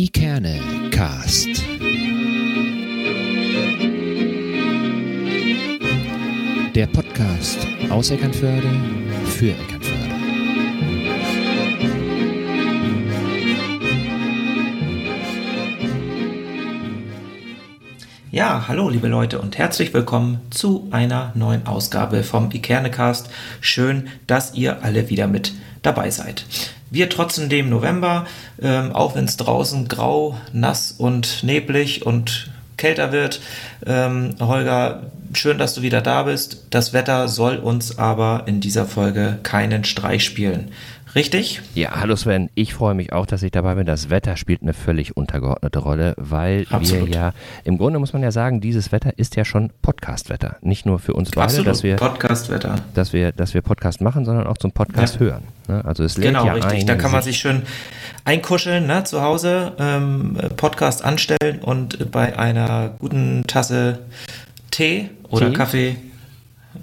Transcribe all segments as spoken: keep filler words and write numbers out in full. EkerneCast. Der Podcast aus Eckernförde für Eckernförde. Ja, hallo liebe Leute und herzlich willkommen zu einer neuen Ausgabe vom EkerneCast. Schön, dass ihr alle wieder mit dabei seid. Wir trotzen dem November, ähm, auch wenn es draußen grau, nass und neblig und kälter wird. Ähm, Holger, schön, dass du wieder da bist. Das Wetter soll uns aber in dieser Folge keinen Streich spielen. Richtig? Ja, hallo Sven. Ich freue mich auch, dass ich dabei bin. Das Wetter spielt eine völlig untergeordnete Rolle, weil Absolut. wir ja, im Grunde muss man ja sagen, dieses Wetter ist ja schon Podcast-Wetter. Nicht nur für uns beide, Absolut. dass wir Podcast-Wetter. Dass wir, dass wir Podcast machen, sondern auch zum Podcast ja. hören. Also es lädt genau, ja richtig. Ein, da kann man sich schön einkuscheln, ne, zu Hause, ähm, Podcast anstellen und bei einer guten Tasse Tee oder Tee? Kaffee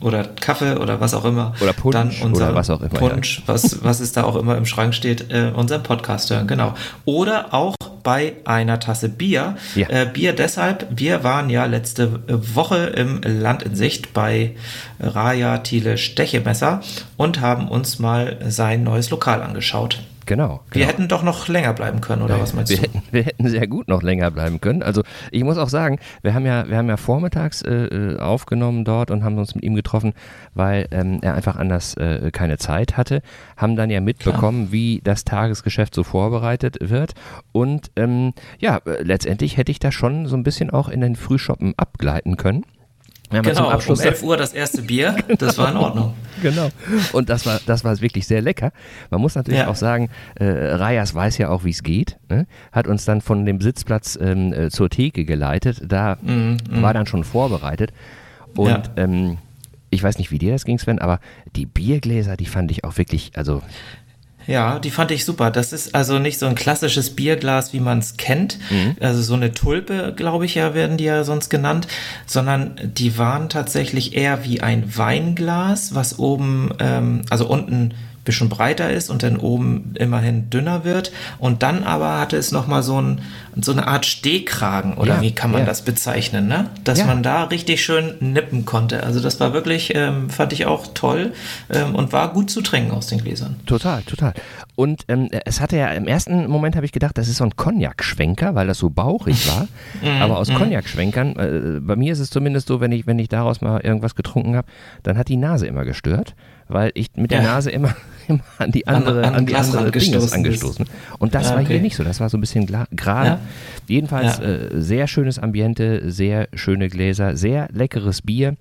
oder Kaffee oder was auch immer. Oder Punsch dann unser oder was auch immer. Punsch, ja. was, was es da auch immer im Schrank steht, äh, unseren Podcast hören, genau. Oder auch bei einer Tasse Bier. Ja. Äh, Bier deshalb, wir waren ja letzte Woche im Land in Sicht bei Raja Thiele Stechemesser und haben uns mal sein neues Lokal angeschaut. Genau, genau. Wir hätten doch noch länger bleiben können, oder ja, was meinst wir du? Hätten, wir hätten sehr gut noch länger bleiben können. Also ich muss auch sagen, wir haben ja, wir haben ja vormittags äh, aufgenommen dort und haben uns mit ihm getroffen, weil ähm, er einfach anders äh, keine Zeit hatte. Haben dann ja mitbekommen, Klar. wie das Tagesgeschäft so vorbereitet wird. Und ähm, ja, äh, letztendlich hätte ich da schon so ein bisschen auch in den Frühschoppen abgleiten können. Ja, genau, um elf Uhr das erste Bier, das war in Ordnung. Genau, und das war, das war wirklich sehr lecker. Man muss natürlich ja. auch sagen, äh, Rajas weiß ja auch, wie es geht, ne? Hat uns dann von dem Sitzplatz ähm, äh, zur Theke geleitet, da mm, mm. war dann schon vorbereitet. Und ja. ähm, ich weiß nicht, wie dir das ging, Sven, aber die Biergläser, die fand ich auch wirklich, also... Ja, die fand ich super. Das ist also nicht so ein klassisches Bierglas, wie man es kennt. Mhm. Also so eine Tulpe, glaube ich ja, werden die ja sonst genannt. Sondern die waren tatsächlich eher wie ein Weinglas, was oben, ähm, also unten ein bisschen breiter ist und dann oben immerhin dünner wird. Und dann aber hatte es nochmal so, ein, so eine Art Stehkragen, oder ja, wie kann man ja. das bezeichnen, ne? Dass ja. man da richtig schön nippen konnte. Also das war wirklich, ähm, fand ich auch toll ähm, und war gut zu trinken aus den Gläsern. Total, total. Und ähm, es hatte ja, im ersten Moment habe ich gedacht, das ist so ein Cognac-Schwenker, weil das so bauchig war. Aber aus Cognac-Schwenkern, äh, bei mir ist es zumindest so, wenn ich, wenn ich daraus mal irgendwas getrunken habe, dann hat die Nase immer gestört, weil ich mit der ja. Nase immer, immer an die andere, an, an an die andere Dinge angestoßen. Und das ja, okay. war hier nicht so, das war so ein bisschen gerade. Ja. Jedenfalls ja. Äh, sehr schönes Ambiente, sehr schöne Gläser, sehr leckeres Bier.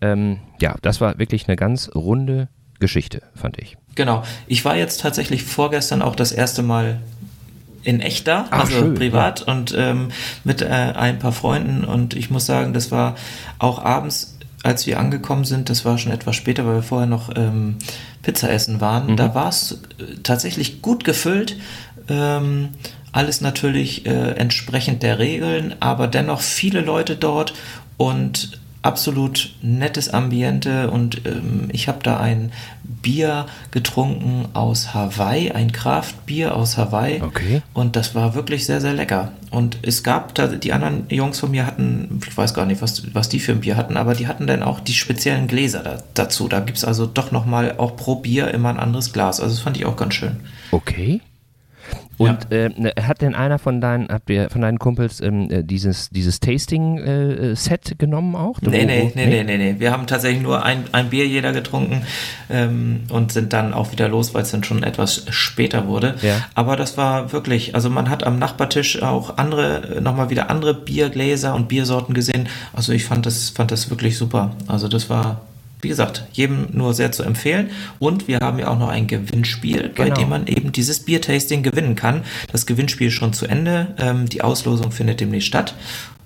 Ähm, ja, das war wirklich eine ganz runde Geschichte, fand ich. Genau. Ich war jetzt tatsächlich vorgestern auch das erste Mal in echt da, Ach, also schön, privat ja. und ähm, mit äh, ein paar Freunden. Und ich muss sagen, das war auch abends, als wir angekommen sind, das war schon etwas später, weil wir vorher noch ähm, Pizza essen waren, mhm. da war es äh, tatsächlich gut gefüllt, ähm, alles natürlich äh, entsprechend der Regeln, aber dennoch viele Leute dort und absolut nettes Ambiente und ähm, ich habe da ein Bier getrunken aus Hawaii, ein Craft-Bier aus Hawaii okay. und das war wirklich sehr, sehr lecker. Und es gab, die anderen Jungs von mir hatten, ich weiß gar nicht, was, was die für ein Bier hatten, aber die hatten dann auch die speziellen Gläser da, dazu. Da gibt es also doch nochmal auch pro Bier immer ein anderes Glas. Also das fand ich auch ganz schön. Okay. Und ja. äh, hat denn einer von deinen, habt ihr von deinen Kumpels ähm, dieses, dieses Tasting-Set äh, genommen auch? Nee nee, nee, nee, nee, nee. Wir haben tatsächlich nur ein, ein Bier jeder getrunken ähm, und sind dann auch wieder los, weil es dann schon etwas später wurde. Ja. Aber das war wirklich, also man hat am Nachbartisch auch andere, nochmal wieder andere Biergläser und Biersorten gesehen. Also ich fand das, fand das wirklich super. Also das war... Wie gesagt, jedem nur sehr zu empfehlen. Und wir haben ja auch noch ein Gewinnspiel, genau. bei dem man eben dieses Biertasting gewinnen kann. Das Gewinnspiel ist schon zu Ende. Ähm, die Auslosung findet demnächst statt.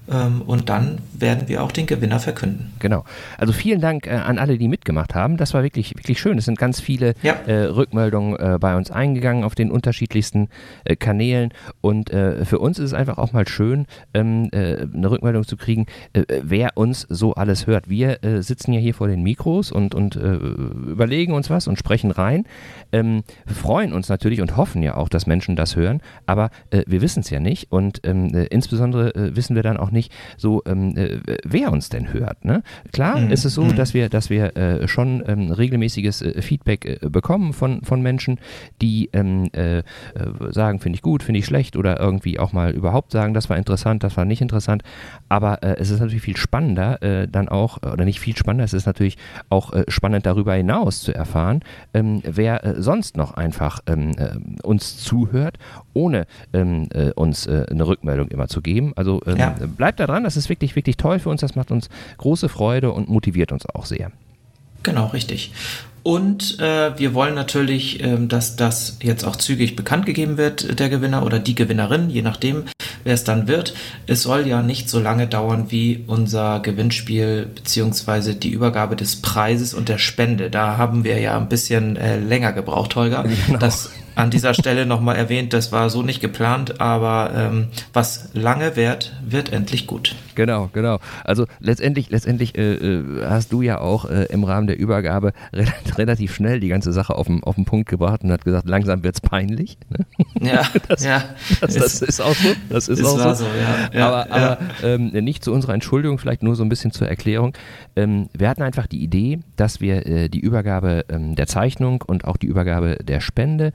Und dann werden wir auch den Gewinner verkünden. Genau. Also vielen Dank äh, an alle, die mitgemacht haben. Das war wirklich, wirklich schön. Es sind ganz viele ja. äh, Rückmeldungen äh, bei uns eingegangen auf den unterschiedlichsten äh, Kanälen. Und äh, für uns ist es einfach auch mal schön, ähm, äh, eine Rückmeldung zu kriegen, äh, wer uns so alles hört. Wir äh, sitzen ja hier vor den Mikros und, und äh, überlegen uns was und sprechen rein. Ähm, freuen uns natürlich und hoffen ja auch, dass Menschen das hören. Aber äh, wir wissen es ja nicht. Und äh, insbesondere äh, wissen wir dann auch nicht, Nicht so, ähm, äh, wer uns denn hört. Ne? Klar mhm. ist es so, mhm. dass wir, dass wir äh, schon ähm, regelmäßiges äh, Feedback äh, bekommen von, von Menschen, die ähm, äh, sagen, finde ich gut, finde ich schlecht oder irgendwie auch mal überhaupt sagen, das war interessant, das war nicht interessant. Aber äh, es ist natürlich viel spannender, äh, dann auch, oder nicht viel spannender, es ist natürlich auch äh, spannend darüber hinaus zu erfahren, ähm, wer äh, sonst noch einfach ähm, äh, uns zuhört, ohne ähm, äh, uns äh, eine Rückmeldung immer zu geben. Also ähm, ja. bleibt Bleibt da dran, das ist wirklich, wirklich toll für uns, das macht uns große Freude und motiviert uns auch sehr. Genau, richtig. Und äh, wir wollen natürlich, äh, dass das jetzt auch zügig bekannt gegeben wird, der Gewinner oder die Gewinnerin, je nachdem, wer es dann wird. Es soll ja nicht so lange dauern wie unser Gewinnspiel beziehungsweise die Übergabe des Preises und der Spende. Da haben wir ja ein bisschen äh, länger gebraucht, Holger. Genau. Das an dieser Stelle nochmal erwähnt, das war so nicht geplant, aber ähm, was lange währt, wird endlich gut. Genau, genau. Also letztendlich, letztendlich äh, hast du ja auch äh, im Rahmen der Übergabe re- relativ schnell die ganze Sache auf den, auf den Punkt gebracht und hat gesagt, langsam wird's peinlich. Ne? Ja, das, ja. Das, das ist, ist auch so. Das ist, ist auch so. so ja. Ja, aber aber ja. Ähm, nicht zu unserer Entschuldigung, vielleicht nur so ein bisschen zur Erklärung. Ähm, wir hatten einfach die Idee, dass wir äh, die Übergabe ähm, der Zeichnung und auch die Übergabe der Spende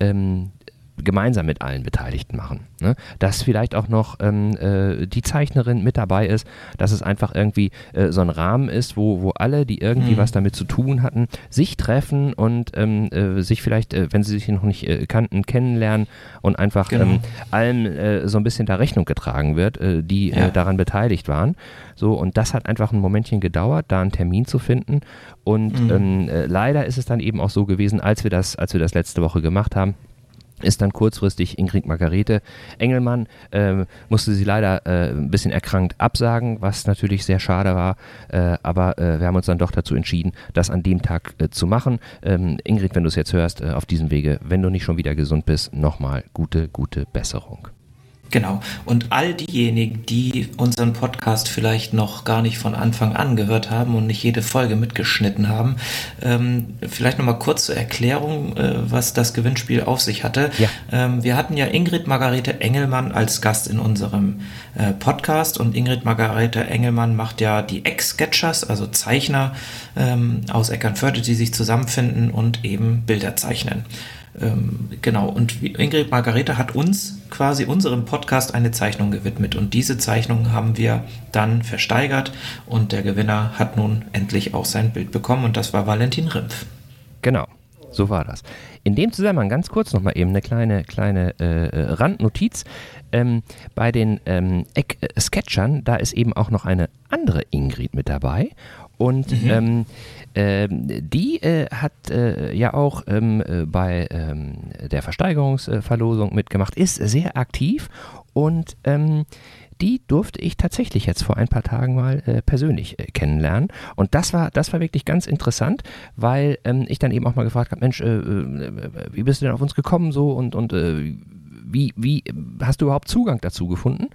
Ähm, gemeinsam mit allen Beteiligten machen. Ne? Dass vielleicht auch noch ähm, äh, die Zeichnerin mit dabei ist, dass es einfach irgendwie äh, so ein Rahmen ist, wo, wo alle, die irgendwie mhm. was damit zu tun hatten, sich treffen und ähm, äh, sich vielleicht, äh, wenn sie sich noch nicht äh, kannten, kennenlernen und einfach genau. ähm, allem äh, so ein bisschen da Rechnung getragen wird, äh, die ja. äh, daran beteiligt waren. So, und das hat einfach ein Momentchen gedauert, da einen Termin zu finden. Und mhm. ähm, äh, leider ist es dann eben auch so gewesen, als wir das, als wir das letzte Woche gemacht haben, ist dann kurzfristig Ingrid Margarete Engelmann, äh, musste sie leider äh, ein bisschen erkrankt absagen, was natürlich sehr schade war, äh, aber äh, wir haben uns dann doch dazu entschieden, das an dem Tag äh, zu machen. Ähm, Ingrid, wenn du es jetzt hörst, äh, auf diesem Wege, wenn du nicht schon wieder gesund bist, nochmal gute, gute Besserung. Genau. Und all diejenigen, die unseren Podcast vielleicht noch gar nicht von Anfang an gehört haben und nicht jede Folge mitgeschnitten haben, ähm, vielleicht nochmal kurz zur Erklärung, äh, was das Gewinnspiel auf sich hatte. Ja. Ähm, wir hatten ja Ingrid Margarete Engelmann als Gast in unserem äh, Podcast und Ingrid Margarete Engelmann macht ja die Eck-Sketchers, also Zeichner ähm, aus Eckernförde, die sich zusammenfinden und eben Bilder zeichnen. Genau, und Ingrid Margarete hat uns quasi unserem Podcast eine Zeichnung gewidmet und diese Zeichnung haben wir dann versteigert und der Gewinner hat nun endlich auch sein Bild bekommen und das war Valentin Rimpf. Genau, so war das. In dem Zusammenhang ganz kurz nochmal eben eine kleine, kleine äh, Randnotiz. Ähm, bei den ähm, Eck-Sketchern, da ist eben auch noch eine andere Ingrid mit dabei und mhm. ähm, Ähm, die äh, hat äh, ja auch ähm, äh, bei ähm, der Versteigerungsverlosung mitgemacht, ist sehr aktiv und ähm, die durfte ich tatsächlich jetzt vor ein paar Tagen mal äh, persönlich äh, kennenlernen und das war, das war wirklich ganz interessant, weil ähm, ich dann eben auch mal gefragt habe, Mensch, äh, äh, wie bist du denn auf uns gekommen so und, und äh, wie, wie hast du überhaupt Zugang dazu gefunden?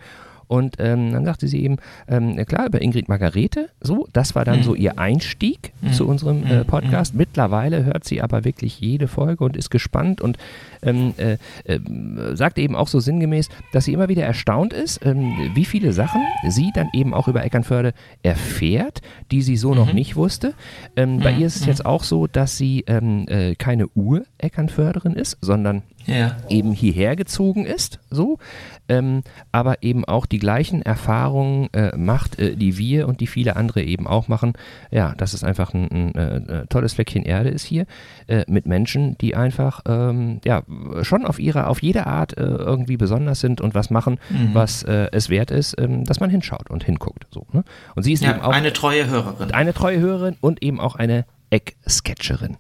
Und ähm, dann sagte sie eben, ähm, klar, über Ingrid Margarete, so, das war dann mhm. so ihr Einstieg mhm. zu unserem äh, Podcast. Mhm. Mittlerweile hört sie aber wirklich jede Folge und ist gespannt und ähm, äh, äh, sagt eben auch so sinngemäß, dass sie immer wieder erstaunt ist, ähm, wie viele Sachen sie dann eben auch über Eckernförde erfährt, die sie so mhm. noch nicht wusste. Ähm, mhm. Bei ihr ist es mhm. jetzt auch so, dass sie ähm, äh, keine Ur-Eckernförderin ist, sondern ja. eben hierher gezogen ist, so, ähm, aber eben auch die gleichen Erfahrungen äh, macht, äh, die wir und die viele andere eben auch machen. Ja, dass es einfach ein, ein, ein tolles Fleckchen Erde ist hier äh, mit Menschen, die einfach ähm, ja schon auf ihre, auf jede Art äh, irgendwie besonders sind und was machen, mhm. was äh, es wert ist, ähm, dass man hinschaut und hinguckt. So, ne? Und sie ist ja, eben auch eine treue Hörerin. Eine treue Hörerin und eben auch eine Eck-Sketcherin.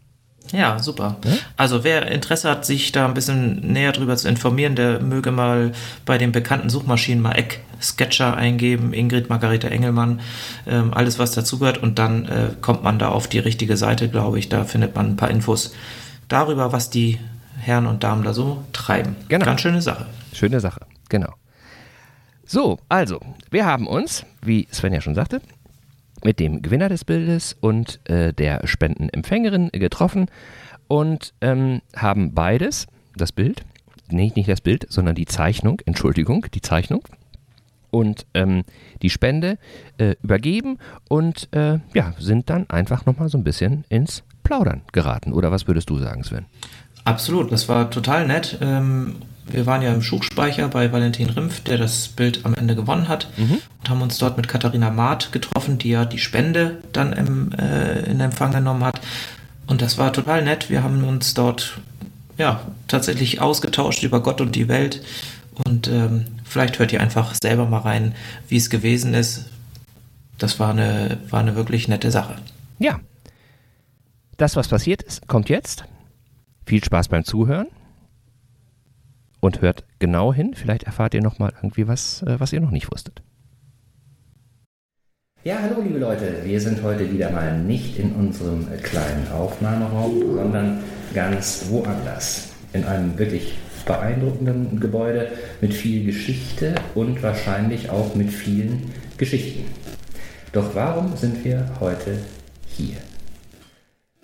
Ja, super. Ja? Also wer Interesse hat, sich da ein bisschen näher drüber zu informieren, der möge mal bei den bekannten Suchmaschinen mal Eck-Sketcher eingeben, Ingrid Margarete Engelmann, ähm, alles was dazugehört, und dann äh, kommt man da auf die richtige Seite, glaube ich. Da findet man ein paar Infos darüber, was die Herren und Damen da so treiben. Genau. Ganz schöne Sache. Schöne Sache, genau. So, also, wir haben uns, wie Sven ja schon sagte, mit dem Gewinner des Bildes und äh, der Spendenempfängerin getroffen und ähm, haben beides, das Bild, nee, nicht das Bild, sondern die Zeichnung, Entschuldigung, die Zeichnung und ähm, die Spende äh, übergeben und äh, ja, sind dann einfach nochmal so ein bisschen ins Plaudern geraten. Oder was würdest du sagen, Sven? Absolut, das war total nett. Ähm Wir waren ja im Schuhspeicher bei Valentin Rimpf, der das Bild am Ende gewonnen hat, mhm. und haben uns dort mit Katharina Marth getroffen, die ja die Spende dann im, äh, in Empfang genommen hat. Und das war total nett. Wir haben uns dort ja tatsächlich ausgetauscht über Gott und die Welt. Und ähm, vielleicht hört ihr einfach selber mal rein, wie es gewesen ist. Das war eine, war eine wirklich nette Sache. Ja, das, was passiert ist, kommt jetzt. Viel Spaß beim Zuhören. Und hört genau hin, vielleicht erfahrt ihr nochmal irgendwie was, was ihr noch nicht wusstet. Ja, hallo liebe Leute, wir sind heute wieder mal nicht in unserem kleinen Aufnahmeraum, sondern ganz woanders. In einem wirklich beeindruckenden Gebäude mit viel Geschichte und wahrscheinlich auch mit vielen Geschichten. Doch warum sind wir heute hier?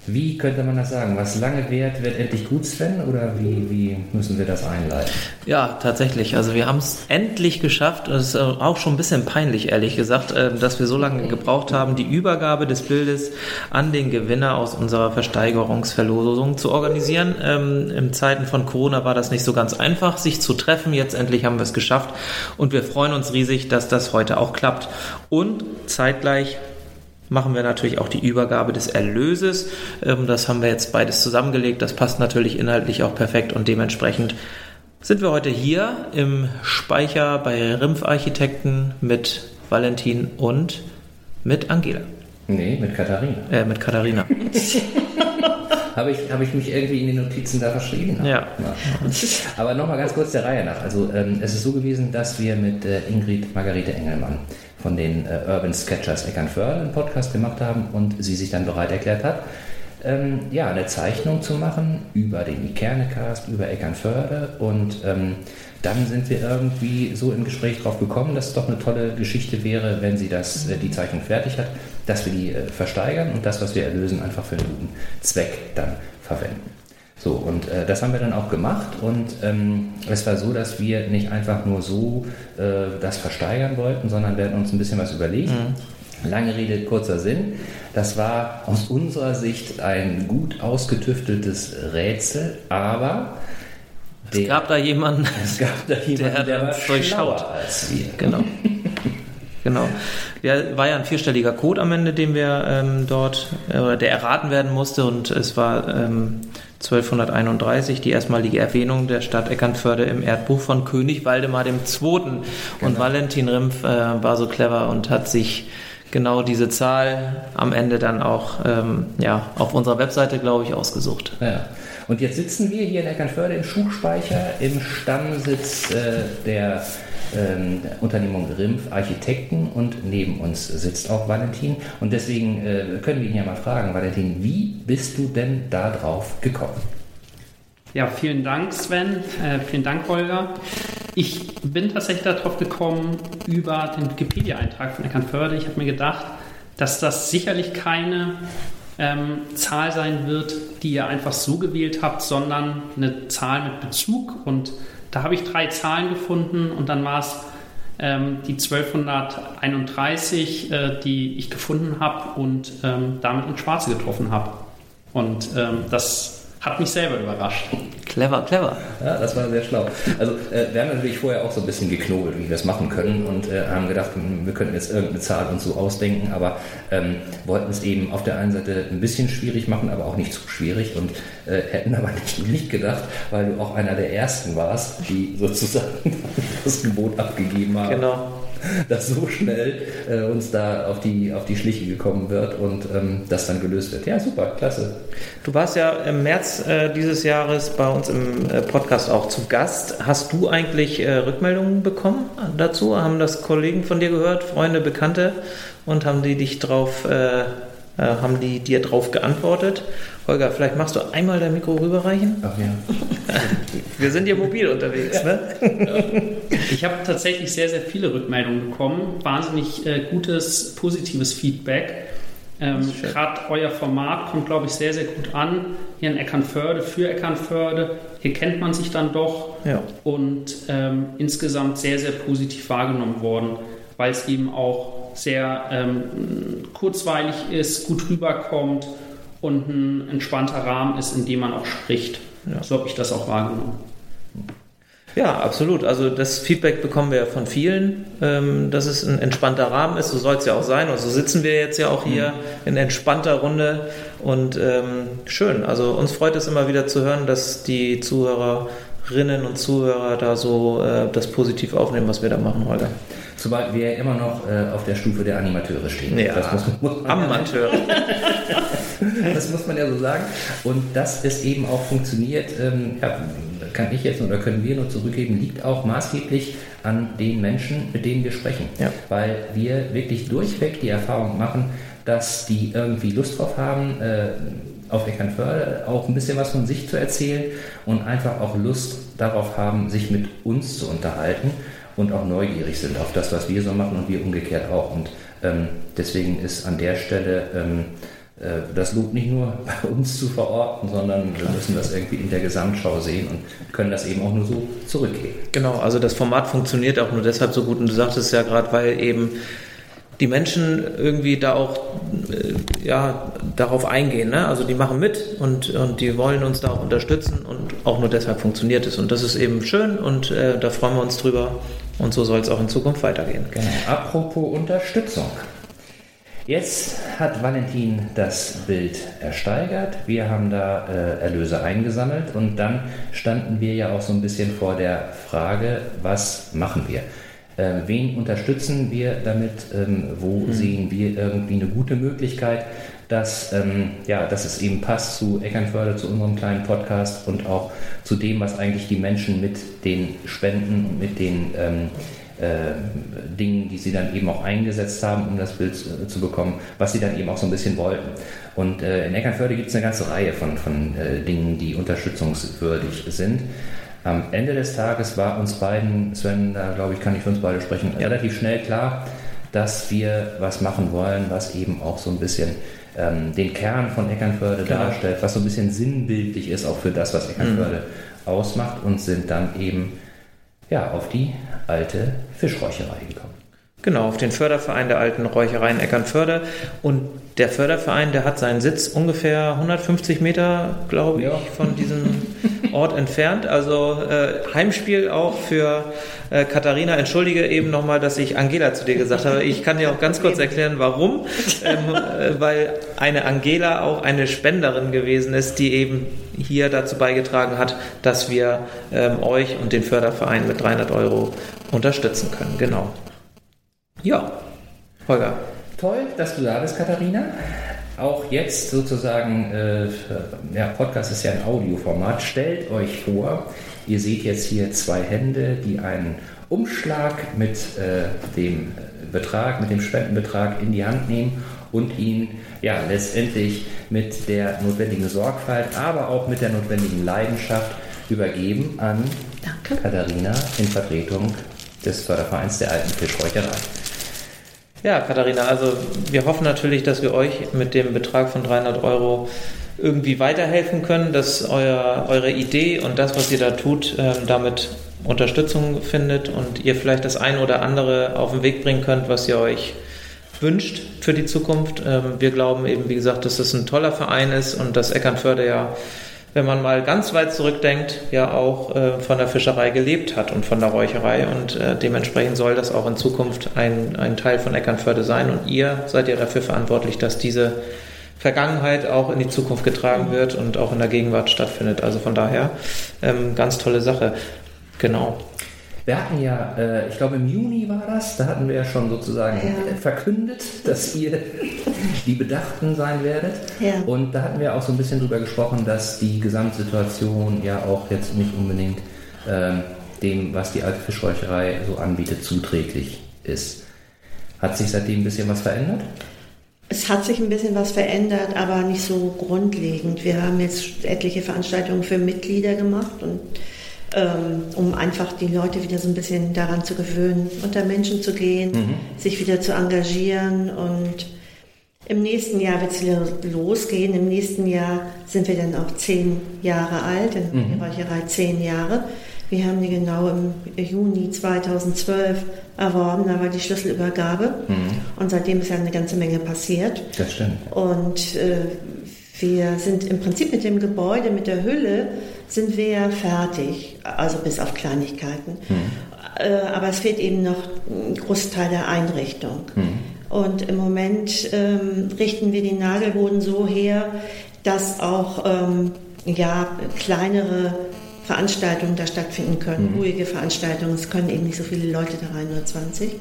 Wie könnte man das sagen? Was lange währt, wird endlich gut, Sven? Oder wie, wie müssen wir das einleiten? Ja, tatsächlich. Also wir haben es endlich geschafft. Es ist auch schon ein bisschen peinlich, ehrlich gesagt, dass wir so lange gebraucht haben, die Übergabe des Bildes an den Gewinner aus unserer Versteigerungsverlosung zu organisieren. In Zeiten von Corona war das nicht so ganz einfach, sich zu treffen. Jetzt endlich haben wir es geschafft. Und wir freuen uns riesig, dass das heute auch klappt. Und zeitgleich machen wir natürlich auch die Übergabe des Erlöses. Das haben wir jetzt beides zusammengelegt. Das passt natürlich inhaltlich auch perfekt und dementsprechend sind wir heute hier im Speicher bei Rimpf Architekten mit Valentin und mit Angela. Nee, mit Katharina. Äh, mit Katharina. Habe ich, hab ich mich irgendwie in den Notizen da verschrieben. Ja. Aber nochmal ganz kurz der Reihe nach. Also ähm, es ist so gewesen, dass wir mit äh, Ingrid Margarete Engelmann von den äh, Urban Sketchers Eckernförde einen Podcast gemacht haben und sie sich dann bereit erklärt hat, ähm, ja, eine Zeichnung zu machen über den EkerneCast, über Eckernförde. Und ähm, dann sind wir irgendwie so im Gespräch drauf gekommen, dass es doch eine tolle Geschichte wäre, wenn sie das, äh, die Zeichnung fertig hat, dass wir die äh, versteigern und das, was wir erlösen, einfach für einen guten Zweck dann verwenden. So, und äh, das haben wir dann auch gemacht und ähm, es war so, dass wir nicht einfach nur so äh, das versteigern wollten, sondern wir hatten uns ein bisschen was überlegt. Mhm. Lange Rede, kurzer Sinn. Das war aus unserer Sicht ein gut ausgetüfteltes Rätsel, aber es der, gab da jemanden, es gab da jemanden, der, der war durchschaut als wir. Genau. Genau. Der war ja ein vierstelliger Code am Ende, den wir ähm, dort, äh, der erraten werden musste, und es war ähm, zwölfhunderteinunddreißig die erstmalige Erwähnung der Stadt Eckernförde im Erdbuch von König Waldemar dem Zweiten Genau. Und Valentin Rimpf äh, war so clever und hat sich genau diese Zahl am Ende dann auch ähm, ja, auf unserer Webseite, glaube ich, ausgesucht. Ja. Und jetzt sitzen wir hier in Eckernförde im Schuhspeicher, im Stammsitz äh, der Ähm, Unternehmung Rimpf Architekten, und neben uns sitzt auch Valentin, und deswegen äh, können wir ihn ja mal fragen. Valentin, wie bist du denn da drauf gekommen? Ja, vielen Dank Sven, äh, vielen Dank Holger. Ich bin tatsächlich darauf gekommen über den Wikipedia-Eintrag von Eckernförde. Ich habe mir gedacht, dass das sicherlich keine ähm, Zahl sein wird, die ihr einfach so gewählt habt, sondern eine Zahl mit Bezug, und da habe ich drei Zahlen gefunden und dann war es ähm, die zwölfhunderteinunddreißig, äh, die ich gefunden habe und ähm, damit einen Schwarze getroffen habe. Und ähm, das hat mich selber überrascht. Clever, clever. Ja, das war sehr schlau. Also äh, wir haben natürlich vorher auch so ein bisschen geknobelt, wie wir das machen können, und äh, haben gedacht, wir könnten jetzt irgendeine Zahl uns so ausdenken, aber ähm, wollten es eben auf der einen Seite ein bisschen schwierig machen, aber auch nicht zu schwierig, und äh, hätten aber nicht, nicht gedacht, weil du auch einer der Ersten warst, die sozusagen das Gebot abgegeben haben. Genau. dass so schnell äh, uns da auf die, auf die Schliche gekommen wird und ähm, das dann gelöst wird. Ja, super, klasse. Du warst ja im März äh, dieses Jahres bei uns im äh, Podcast auch zu Gast. Hast du eigentlich äh, Rückmeldungen bekommen dazu? Haben das Kollegen von dir gehört, Freunde, Bekannte, und haben die dich drauf, äh, äh, haben die dir drauf geantwortet? Holger, vielleicht machst du einmal dein Mikro rüberreichen? Ach ja. Wir sind ja mobil unterwegs, ne? Ich habe tatsächlich sehr, sehr viele Rückmeldungen bekommen. Wahnsinnig äh, gutes, positives Feedback. Ähm, Gerade euer Format kommt, glaube ich, sehr, sehr gut an. Hier in Eckernförde, für Eckernförde. Hier kennt man sich dann doch. Ja. Und ähm, insgesamt sehr, sehr positiv wahrgenommen worden, weil es eben auch sehr ähm, kurzweilig ist, gut rüberkommt und ein entspannter Rahmen ist, in dem man auch spricht. Ja. So habe ich das auch wahrgenommen. Ja, absolut. Also das Feedback bekommen wir von vielen, ähm, dass es ein entspannter Rahmen ist. So soll es ja auch sein. Und so sitzen wir jetzt ja auch hier in entspannter Runde. Und ähm, schön. Also uns freut es immer wieder zu hören, dass die Zuhörerinnen und Zuhörer da so äh, das positiv aufnehmen, was wir da machen, Holger. Zumal wir immer noch äh, auf der Stufe der Animateure stehen. Ja, das muss, muss Amateure. Das muss man ja so sagen. Und dass es eben auch funktioniert, ähm, ja, kann ich jetzt oder können wir nur zurückgeben, liegt auch maßgeblich an den Menschen, mit denen wir sprechen. Ja. Weil wir wirklich durchweg die Erfahrung machen, dass die irgendwie Lust drauf haben, äh, auf Eckernförde auch ein bisschen was von sich zu erzählen und einfach auch Lust darauf haben, sich mit uns zu unterhalten und auch neugierig sind auf das, was wir so machen und wir umgekehrt auch. Und ähm, deswegen ist an der Stelle... Ähm, das Lob nicht nur bei uns zu verorten, sondern wir müssen das irgendwie in der Gesamtschau sehen und können das eben auch nur so zurückgeben. Genau, also das Format funktioniert auch nur deshalb so gut, und du sagtest ja gerade, weil eben die Menschen irgendwie da auch äh, ja, darauf eingehen, ne? Also die machen mit und, und die wollen uns da auch unterstützen, und auch nur deshalb funktioniert es, und das ist eben schön, und äh, da freuen wir uns drüber, und so soll es auch in Zukunft weitergehen. Genau. Apropos Unterstützung. Jetzt hat Valentin das Bild ersteigert, wir haben da äh, Erlöse eingesammelt, und dann standen wir ja auch so ein bisschen vor der Frage, was machen wir? Äh, wen unterstützen wir damit? Ähm, wo mhm. sehen wir irgendwie eine gute Möglichkeit, dass, ähm, ja, dass es eben passt zu Eckernförde, zu unserem kleinen Podcast und auch zu dem, was eigentlich die Menschen mit den Spenden und mit den... Ähm, Dingen, die sie dann eben auch eingesetzt haben, um das Bild zu, zu bekommen, was sie dann eben auch so ein bisschen wollten. Und äh, in Eckernförde gibt es eine ganze Reihe von, von äh, Dingen, die unterstützungswürdig sind. Am Ende des Tages war uns beiden, Sven, da glaube ich, kann ich für uns beide sprechen, ja. relativ schnell klar, dass wir was machen wollen, was eben auch so ein bisschen ähm, den Kern von Eckernförde genau. darstellt, was so ein bisschen sinnbildlich ist, auch für das, was Eckernförde mhm. ausmacht, und sind dann eben ja, auf die alte Fischräucherei gekommen. Genau, auf den Förderverein der Alten Räucherei in Eckernförde. Und der Förderverein, der hat seinen Sitz ungefähr hundertfünfzig Meter, glaube ja. ich, von diesem Ort entfernt. Also äh, Heimspiel auch für äh, Katharina. Entschuldige eben nochmal, dass ich Angela zu dir gesagt habe. Ich kann dir auch ganz kurz erklären, warum. Ähm, äh, weil eine Angela auch eine Spenderin gewesen ist, die eben hier dazu beigetragen hat, dass wir ähm, euch und den Förderverein mit dreihundert Euro unterstützen können. Genau. Ja, Holger. Toll, dass du da bist, Katharina. Auch jetzt sozusagen, äh, ja, Podcast ist ja ein Audioformat. Stellt euch vor, ihr seht jetzt hier zwei Hände, die einen Umschlag mit äh, dem Betrag, mit dem Spendenbetrag in die Hand nehmen und ihn ja letztendlich mit der notwendigen Sorgfalt, aber auch mit der notwendigen Leidenschaft übergeben an Danke. Katharina in Vertretung des Fördervereins der Alten Fischräucherei. Ja, Katharina, also wir hoffen natürlich, dass wir euch mit dem Betrag von dreihundert Euro irgendwie weiterhelfen können, dass euer, eure Idee und das, was ihr da tut, damit Unterstützung findet und ihr vielleicht das eine oder andere auf den Weg bringen könnt, was ihr euch wünscht für die Zukunft. Wir glauben eben, wie gesagt, dass das ein toller Verein ist und dass Eckernförde ja, wenn man mal ganz weit zurückdenkt, ja auch äh, von der Fischerei gelebt hat und von der Räucherei, und äh, dementsprechend soll das auch in Zukunft ein, ein Teil von Eckernförde sein, und ihr seid ja dafür verantwortlich, dass diese Vergangenheit auch in die Zukunft getragen wird und auch in der Gegenwart stattfindet. Also von daher ähm, ganz tolle Sache. Genau. Wir hatten ja, äh, ich glaube im Juni war das, da hatten wir ja schon sozusagen ja. verkündet, dass ihr die Bedachten sein werdet. Ja. Und da hatten wir auch so ein bisschen drüber gesprochen, dass die Gesamtsituation ja auch jetzt nicht unbedingt ähm, dem, was die alte Fischräucherei so anbietet, zuträglich ist. Hat sich seitdem ein bisschen was verändert? Es hat sich ein bisschen was verändert, aber nicht so grundlegend. Wir haben jetzt etliche Veranstaltungen für Mitglieder gemacht, und, ähm, um einfach die Leute wieder so ein bisschen daran zu gewöhnen, unter Menschen zu gehen, mhm. sich wieder zu engagieren. Und im nächsten Jahr wird es wieder losgehen. Im nächsten Jahr sind wir dann auch zehn Jahre alt, in der mhm. Räucherei zehn Jahre. Wir haben die genau im Juni zweitausendzwölf erworben, da war die Schlüsselübergabe. Mhm. Und seitdem ist ja eine ganze Menge passiert. Das stimmt. Und äh, wir sind im Prinzip mit dem Gebäude, mit der Hülle, sind wir ja fertig, also bis auf Kleinigkeiten. Mhm. Äh, aber es fehlt eben noch ein Großteil der Einrichtung. Mhm. Und im Moment ähm, richten wir den Nagelboden so her, dass auch ähm, ja, kleinere Veranstaltungen da stattfinden können, mhm. ruhige Veranstaltungen. Es können eben nicht so viele Leute da rein, nur zwanzig.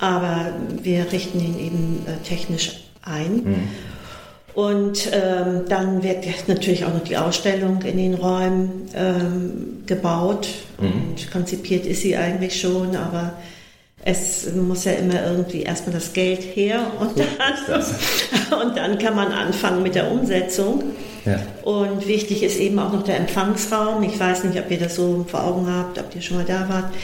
Aber wir richten ihn eben äh, technisch ein. Mhm. Und ähm, dann wird natürlich auch noch die Ausstellung in den Räumen ähm, gebaut. Mhm. Und konzipiert ist sie eigentlich schon, aber es muss ja immer irgendwie erstmal das Geld her, und dann, und dann kann man anfangen mit der Umsetzung. Ja. Und wichtig ist eben auch noch der Empfangsraum. Ich weiß nicht, ob ihr das so vor Augen habt, ob ihr schon mal da wart.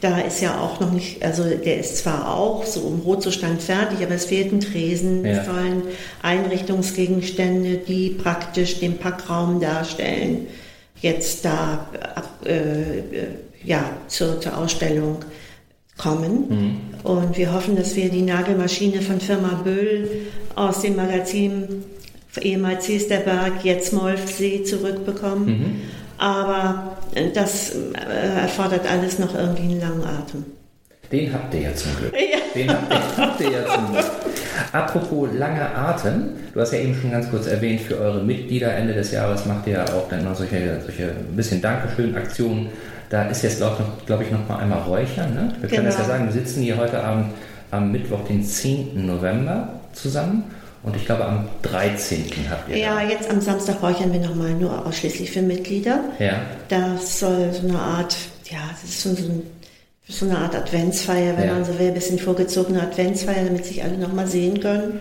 Da ist ja auch noch nicht, also der ist zwar auch so im Rotzustand fertig, aber es fehlt ein Tresen, es ja. sollen Einrichtungsgegenstände, die praktisch den Packraum darstellen, jetzt da äh, ja, zur, zur Ausstellung kommen. Mhm. Und wir hoffen, dass wir die Nagelmaschine von Firma Böhl aus dem Magazin ehemals Zesterberg, jetzt Molfsee, zurückbekommen. Mhm. Aber das äh, erfordert alles noch irgendwie einen langen Atem. Den habt ihr ja zum Glück. Ja. Den habt, habt ihr ja zum Glück. Apropos langer Atem, du hast ja eben schon ganz kurz erwähnt, für eure Mitglieder Ende des Jahres macht ihr ja auch dann noch solche, solche ein bisschen Dankeschön-Aktionen. Da ist jetzt, glaube glaub ich, noch mal einmal Räuchern. Ne? Wir können das genau. ja sagen, wir sitzen hier heute Abend am Mittwoch, den zehnten November zusammen. Und ich glaube, am dreizehnten habt ihr... Ja, da. Jetzt am Samstag räuchern wir nochmal nur ausschließlich für Mitglieder. Ja. Das soll so eine Art, ja, das ist so, ein, so eine Art Adventsfeier, wenn ja. man so will, ein bisschen vorgezogene Adventsfeier, damit sich alle nochmal sehen können.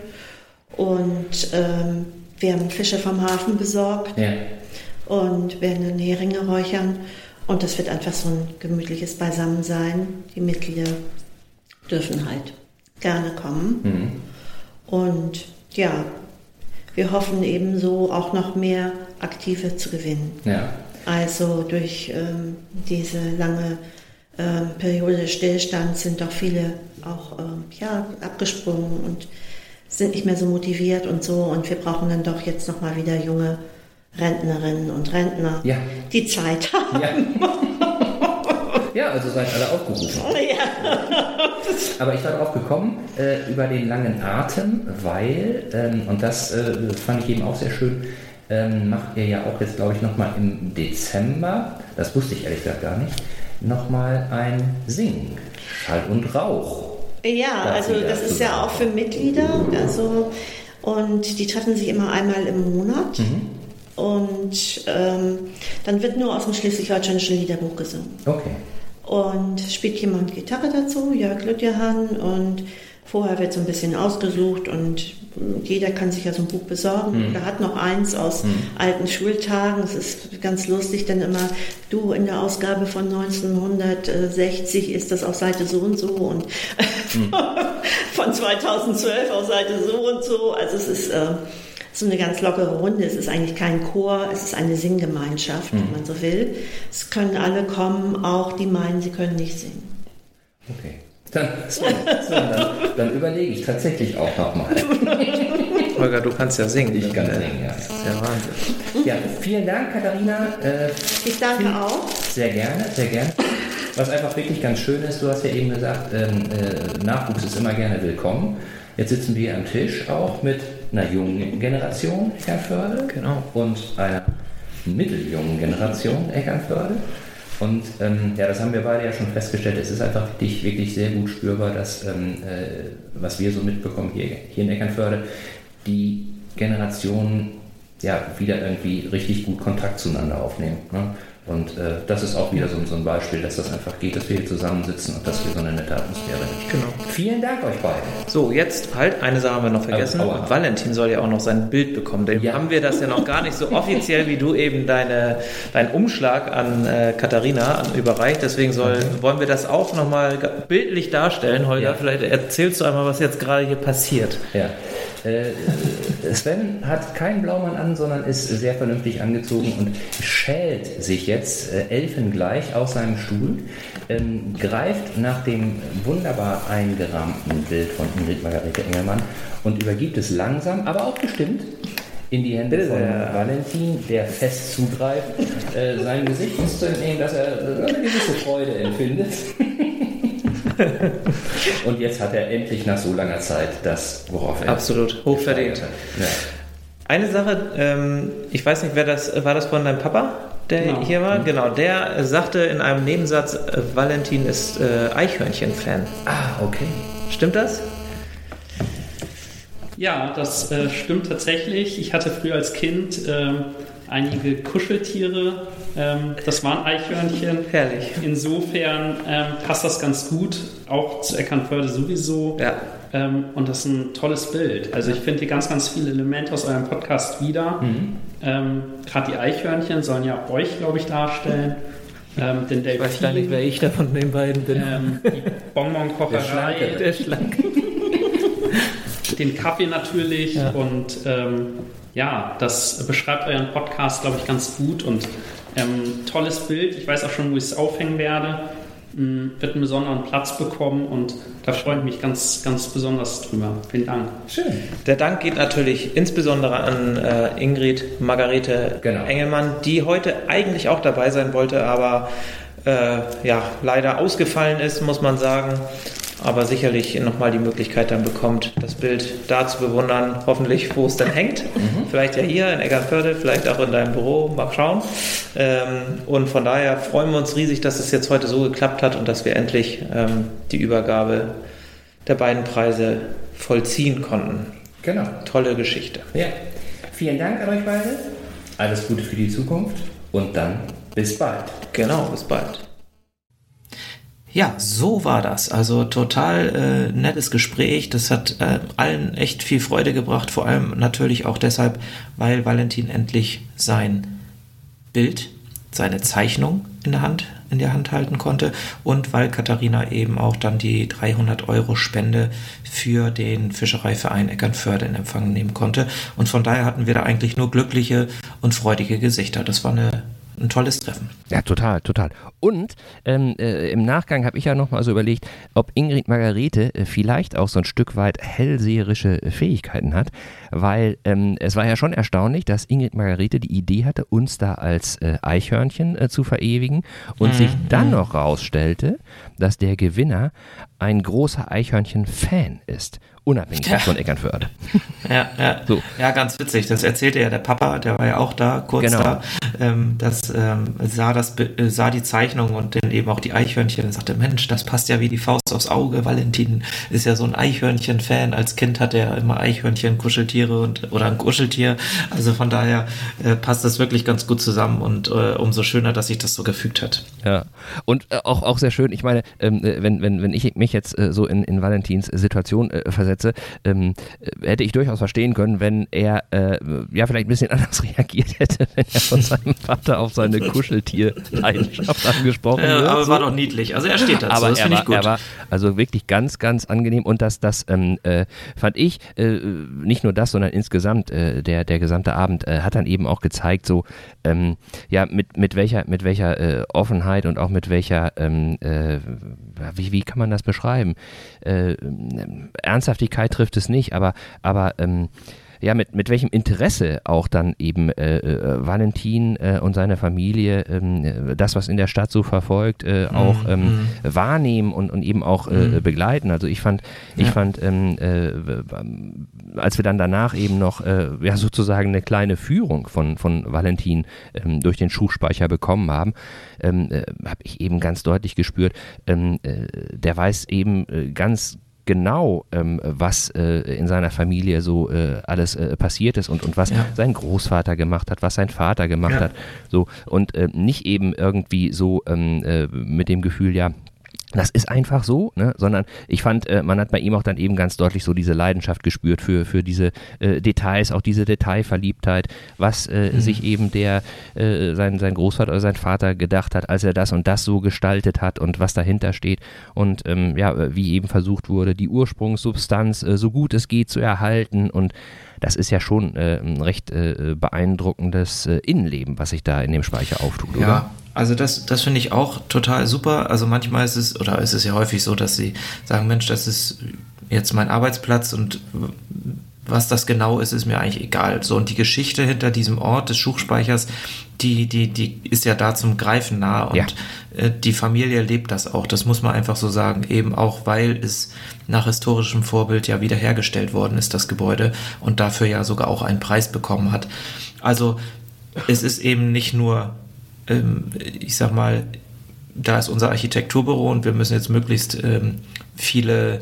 Und ähm, wir haben Fische vom Hafen besorgt ja. und werden dann Heringe räuchern. Und das wird einfach so ein gemütliches Beisammensein. Die Mitglieder dürfen halt gerne kommen. Mhm. Und... ja, wir hoffen eben so auch noch mehr Aktive zu gewinnen. Ja. Also durch ähm, diese lange ähm, Periode des Stillstands sind doch viele auch ähm, ja, abgesprungen und sind nicht mehr so motiviert und so. Und wir brauchen dann doch jetzt nochmal wieder junge Rentnerinnen und Rentner, ja. die Zeit haben. Ja. ja, also seid alle aufgerufen. Ja. Aber ich bin darauf gekommen, äh, über den langen Atem, weil, ähm, und das äh, fand ich eben auch sehr schön, ähm, macht ihr ja auch jetzt, glaube ich, nochmal im Dezember, das wusste ich ehrlich gesagt gar nicht, nochmal ein Singen, Schall und Rauch. Ja, also das ist ja auch für Mitglieder, also, und die treffen sich immer einmal im Monat. Mhm. Und ähm, dann wird nur aus dem Schleswig-Holsteinischen Liederbuch gesungen. Okay. Und spielt jemand Gitarre dazu, ja, Lütjehan, und vorher wird so ein bisschen ausgesucht und jeder kann sich ja so ein Buch besorgen. Mhm. Da hat noch eins aus mhm. alten Schultagen, es ist ganz lustig, denn immer, du, in der Ausgabe von neunzehnhundertsechzig ist das auf Seite so und so und mhm. von zweitausendzwölf auf Seite so und so, also es ist... Äh, so eine ganz lockere Runde. Es ist eigentlich kein Chor, es ist eine Singgemeinschaft, wenn mhm. man so will. Es können alle kommen, auch die meinen, sie können nicht singen. Okay, dann, so, so, dann, dann überlege ich tatsächlich auch nochmal. Holger, du kannst ja singen. Ich kann singen, ja. Das ist ja Wahnsinn. Ja, vielen Dank, Katharina. Äh, ich danke viel, auch. Sehr gerne, sehr gerne. Was einfach wirklich ganz schön ist, du hast ja eben gesagt, ähm, äh, Nachwuchs ist immer gerne willkommen. Jetzt sitzen wir hier am Tisch auch mit einer jungen Generation Eckernförde genau. und einer mitteljungen Generation Eckernförde. Und ähm, ja, das haben wir beide ja schon festgestellt. Es ist einfach wirklich, wirklich sehr gut spürbar, dass, ähm, äh, was wir so mitbekommen hier, hier in Eckernförde, die Generationen ja wieder irgendwie richtig gut Kontakt zueinander aufnehmen. Ne? Und äh, das ist auch wieder so, so ein Beispiel, dass das einfach geht, dass wir hier zusammensitzen und dass wir so eine nette Atmosphäre haben. Genau. Vielen Dank euch beiden. So, jetzt halt, eine Sache haben wir noch vergessen. Oh, oh, oh. Valentin soll ja auch noch sein Bild bekommen. Dem ja. haben wir das ja noch gar nicht so offiziell, wie du eben deine, deinen Umschlag an äh, Katharina an, überreicht. Deswegen soll, wollen wir das auch nochmal bildlich darstellen. Holger, ja. vielleicht erzählst du einmal, was jetzt gerade hier passiert. Ja. Äh, Sven hat keinen Blaumann an, sondern ist sehr vernünftig angezogen und schält sich jetzt äh, elfengleich aus seinem Stuhl, ähm, greift nach dem wunderbar eingerahmten Bild von Ingrid Margarete Engelmann und übergibt es langsam, aber auch bestimmt in die Hände von ja. Valentin, der fest zugreift, äh, sein Gesicht ist zu entnehmen, dass er eine gewisse Freude empfindet. Und jetzt hat er endlich nach so langer Zeit das, worauf er... Absolut, hochverdient. Ja. Eine Sache, ähm, ich weiß nicht, wer das war das von deinem Papa, der genau. hier war? Genau, der sagte in einem Nebensatz, äh, Valentin ist äh, Eichhörnchen-Fan. Ah, okay. Stimmt das? Ja, das äh, stimmt tatsächlich. Ich hatte früher als Kind äh, einige Kuscheltiere. Ähm, das waren Eichhörnchen. Herrlich. Insofern ähm, passt das ganz gut, auch zu Eckernförde sowieso. Ja. Ähm, und das ist ein tolles Bild. Also ich finde hier ganz, ganz viele Elemente aus eurem Podcast wieder. Mhm. Ähm, Gerade die Eichhörnchen sollen ja auch euch, glaube ich, darstellen. Ähm, den Delfin, ich weiß gar nicht, wer ich davon von den beiden bin. Ähm, die Bonbonkocherei. Der Schlanke. Den Kaffee natürlich. Ja. Und ähm, ja, das beschreibt euren Podcast, glaube ich, ganz gut. Und Ähm, tolles Bild, ich weiß auch schon, wo ich es aufhängen werde, ähm, wird einen besonderen Platz bekommen und da freue ich mich ganz, ganz besonders drüber. Vielen Dank. Schön. Der Dank geht natürlich insbesondere an äh, Ingrid Margarete genau. Engelmann, die heute eigentlich auch dabei sein wollte, aber äh, ja, leider ausgefallen ist, muss man sagen, aber sicherlich nochmal die Möglichkeit dann bekommt, das Bild da zu bewundern, hoffentlich, wo es dann hängt. Mhm. Vielleicht ja hier in Eckernförde, vielleicht auch in deinem Büro, mal schauen. Und von daher freuen wir uns riesig, dass es jetzt heute so geklappt hat und dass wir endlich die Übergabe der beiden Preise vollziehen konnten. Genau. Tolle Geschichte. Ja. Vielen Dank an euch beide. Alles Gute für die Zukunft und dann bis bald. Genau, bis bald. Ja, so war das. Also total äh, nettes Gespräch. Das hat äh, allen echt viel Freude gebracht. Vor allem natürlich auch deshalb, weil Valentin endlich sein Bild, seine Zeichnung in der Hand, in der Hand halten konnte und weil Katharina eben auch dann die dreihundert Euro Spende für den Fischereiverein Eckernförde in Empfang nehmen konnte. Und von daher hatten wir da eigentlich nur glückliche und freudige Gesichter. Das war eine ein tolles Treffen. Ja, total, total. Und ähm, äh, im Nachgang habe ich ja nochmal so überlegt, ob Ingrid Margarete äh, vielleicht auch so ein Stück weit hellseherische äh, Fähigkeiten hat, weil ähm, es war ja schon erstaunlich, dass Ingrid Margarete die Idee hatte, uns da als äh, Eichhörnchen äh, zu verewigen und mhm. sich dann noch rausstellte, dass der Gewinner ein großer Eichhörnchen-Fan ist. Unabhängig ja. von Eckernförde. Ja, ja. So. Ja, ganz witzig. Das erzählte ja der Papa, der war ja auch da, kurz genau. da. Ähm, das, ähm, sah das äh, sah die Zeichnung und dann eben auch die Eichhörnchen und sagte, Mensch, das passt ja wie die Faust aufs Auge. Valentin ist ja so ein Eichhörnchen-Fan. Als Kind hat er immer Eichhörnchen, Kuscheltiere und oder ein Kuscheltier. Also von daher äh, passt das wirklich ganz gut zusammen und äh, umso schöner, dass sich das so gefügt hat. Ja, und äh, auch, auch sehr schön. Ich meine, ähm, wenn, wenn, wenn ich mich jetzt äh, so in, in Valentins Situation äh, versetze, Ähm, hätte ich durchaus verstehen können, wenn er äh, ja vielleicht ein bisschen anders reagiert hätte, wenn er von seinem Vater auf seine Kuscheltier-Leidenschaft angesprochen ja, wird. Aber so. War doch niedlich. Also er steht dazu, aber das finde ich gut. Er war also wirklich ganz, ganz angenehm und das, das ähm, äh, fand ich, äh, nicht nur das, sondern insgesamt äh, der, der gesamte Abend äh, hat dann eben auch gezeigt, so ähm, ja, mit, mit welcher, mit welcher äh, Offenheit und auch mit welcher ähm, äh, wie, wie kann man das beschreiben? Äh, Ernsthaftigkeit trifft es nicht, aber, aber ähm, ja, mit, mit welchem Interesse auch dann eben äh, äh, Valentin äh, und seine Familie äh, das, was in der Stadt so verfolgt, äh, auch ähm, mhm. wahrnehmen und, und eben auch äh, mhm. begleiten. Also ich fand, ich ja. fand, ähm, äh, als wir dann danach eben noch äh, ja, sozusagen eine kleine Führung von, von Valentin ähm, durch den Schuhspeicher bekommen haben, ähm, äh, habe ich eben ganz deutlich gespürt, ähm, äh, der weiß eben äh, ganz genau, ähm, was äh, in seiner Familie so äh, alles äh, passiert ist und, und was ja. sein Großvater gemacht hat, was sein Vater gemacht ja. hat. So, und äh, nicht eben irgendwie so ähm, äh, mit dem Gefühl, ja, das ist einfach so, ne? Sondern ich fand, äh, man hat bei ihm auch dann eben ganz deutlich so diese Leidenschaft gespürt für, für diese äh, Details, auch diese Detailverliebtheit, was äh, mhm. sich eben der, äh, sein, sein Großvater oder sein Vater gedacht hat, als er das und das so gestaltet hat und was dahinter steht und ähm, ja, wie eben versucht wurde, die Ursprungssubstanz äh, so gut es geht zu erhalten, und das ist ja schon äh, ein recht äh, beeindruckendes äh, Innenleben, was sich da in dem Speicher auftut, oder? Ja. Also das, das finde ich auch total super. Also manchmal ist es, oder ist es ja häufig so, dass sie sagen, Mensch, das ist jetzt mein Arbeitsplatz und was das genau ist, ist mir eigentlich egal. So, und die Geschichte hinter diesem Ort des Schuhspeichers, die, die, die ist ja da zum Greifen nah, und ja. äh, die Familie lebt das auch. Das muss man einfach so sagen, eben auch, weil es nach historischem Vorbild ja wiederhergestellt worden ist, das Gebäude, und dafür ja sogar auch einen Preis bekommen hat. Also es ist eben nicht nur... ich sag mal, da ist unser Architekturbüro und wir müssen jetzt möglichst ähm, viele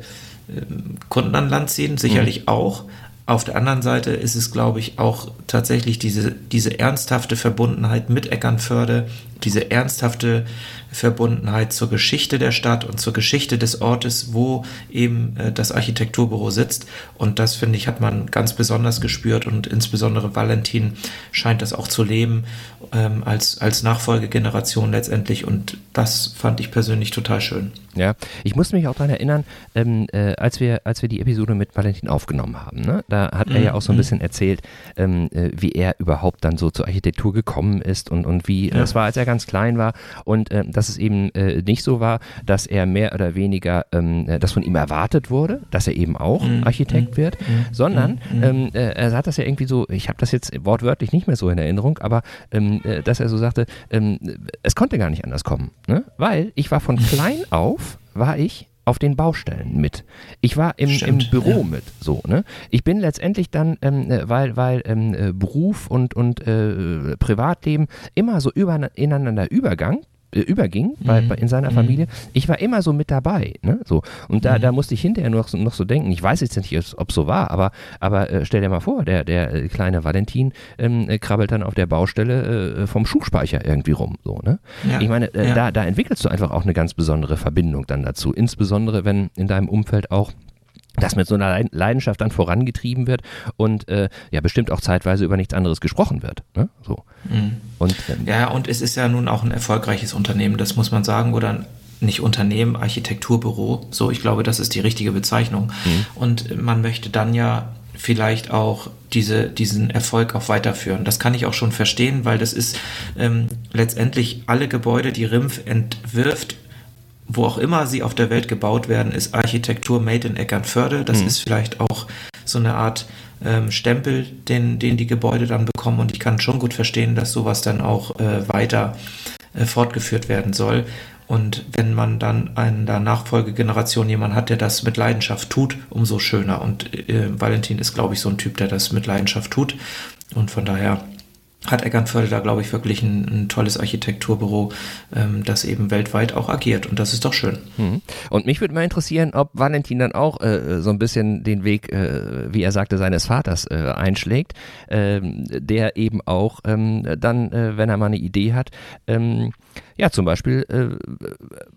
ähm, Kunden an Land ziehen, sicherlich mhm. auch. Auf der anderen Seite ist es, glaube ich, auch tatsächlich diese, diese ernsthafte Verbundenheit mit Eckernförde, diese ernsthafte Verbundenheit zur Geschichte der Stadt und zur Geschichte des Ortes, wo eben äh, das Architekturbüro sitzt. Und das, finde ich, hat man ganz besonders gespürt, und insbesondere Valentin scheint das auch zu leben, ähm, als, als Nachfolgegeneration letztendlich. Und das fand ich persönlich total schön. Ja, ich muss mich auch daran erinnern, ähm, äh, als wir, als wir die Episode mit Valentin aufgenommen haben, ne? Da hat mhm. er ja auch so ein bisschen erzählt, ähm, äh, wie er überhaupt dann so zur Architektur gekommen ist und, und wie ja. das war, als er ganz klein war, und äh, dass es eben äh, nicht so war, dass er mehr oder weniger, ähm, das von ihm erwartet wurde, dass er eben auch mhm. Architekt mhm. wird, mhm. sondern mhm. ähm, äh, er hat das ja irgendwie so, ich habe das jetzt wortwörtlich nicht mehr so in Erinnerung, aber ähm, äh, dass er so sagte, ähm, es konnte gar nicht anders kommen, ne? Weil ich war von klein auf war ich auf den Baustellen mit. Ich war im, im Büro ja. mit, so, ne? Ich bin letztendlich dann, ähm, weil, weil ähm, Beruf und, und äh, Privatleben immer so über, ineinander Übergang überging bei, bei in seiner Familie. Ich war immer so mit dabei, ne? So. Und da, da musste ich hinterher noch, noch so denken, ich weiß jetzt nicht, ob es so war, aber, aber äh, stell dir mal vor, der, der kleine Valentin ähm, krabbelt dann auf der Baustelle äh, vom Schuhspeicher irgendwie rum. So, ne? Ja. Ich meine, äh, ja. da, da entwickelst du einfach auch eine ganz besondere Verbindung dann dazu, insbesondere wenn in deinem Umfeld auch das mit so einer Leidenschaft dann vorangetrieben wird und äh, ja bestimmt auch zeitweise über nichts anderes gesprochen wird. Ne? So. Mhm. Und, ähm, ja, und es ist ja nun auch ein erfolgreiches Unternehmen, das muss man sagen, oder ein, nicht Unternehmen, Architekturbüro. So, ich glaube, das ist die richtige Bezeichnung. Mhm. Und man möchte dann ja vielleicht auch diese, diesen Erfolg auch weiterführen. Das kann ich auch schon verstehen, weil das ist ähm, letztendlich alle Gebäude, die Rimpf entwirft, wo auch immer sie auf der Welt gebaut werden, ist Architektur made in Eckernförde. Das mhm. ist vielleicht auch so eine Art ähm, Stempel, den, den die Gebäude dann bekommen. Und ich kann schon gut verstehen, dass sowas dann auch äh, weiter äh, fortgeführt werden soll. Und wenn man dann in der Nachfolgegeneration jemanden hat, der das mit Leidenschaft tut, umso schöner. Und äh, Valentin ist, glaube ich, so ein Typ, der das mit Leidenschaft tut. Und von daher hat Eckernförde da, glaube ich, wirklich ein, ein tolles Architekturbüro, ähm, das eben weltweit auch agiert, und das ist doch schön. Mhm. Und mich würde mal interessieren, ob Valentin dann auch äh, so ein bisschen den Weg, äh, wie er sagte, seines Vaters äh, einschlägt, ähm, der eben auch ähm, dann, äh, wenn er mal eine Idee hat, ähm, ja zum Beispiel äh,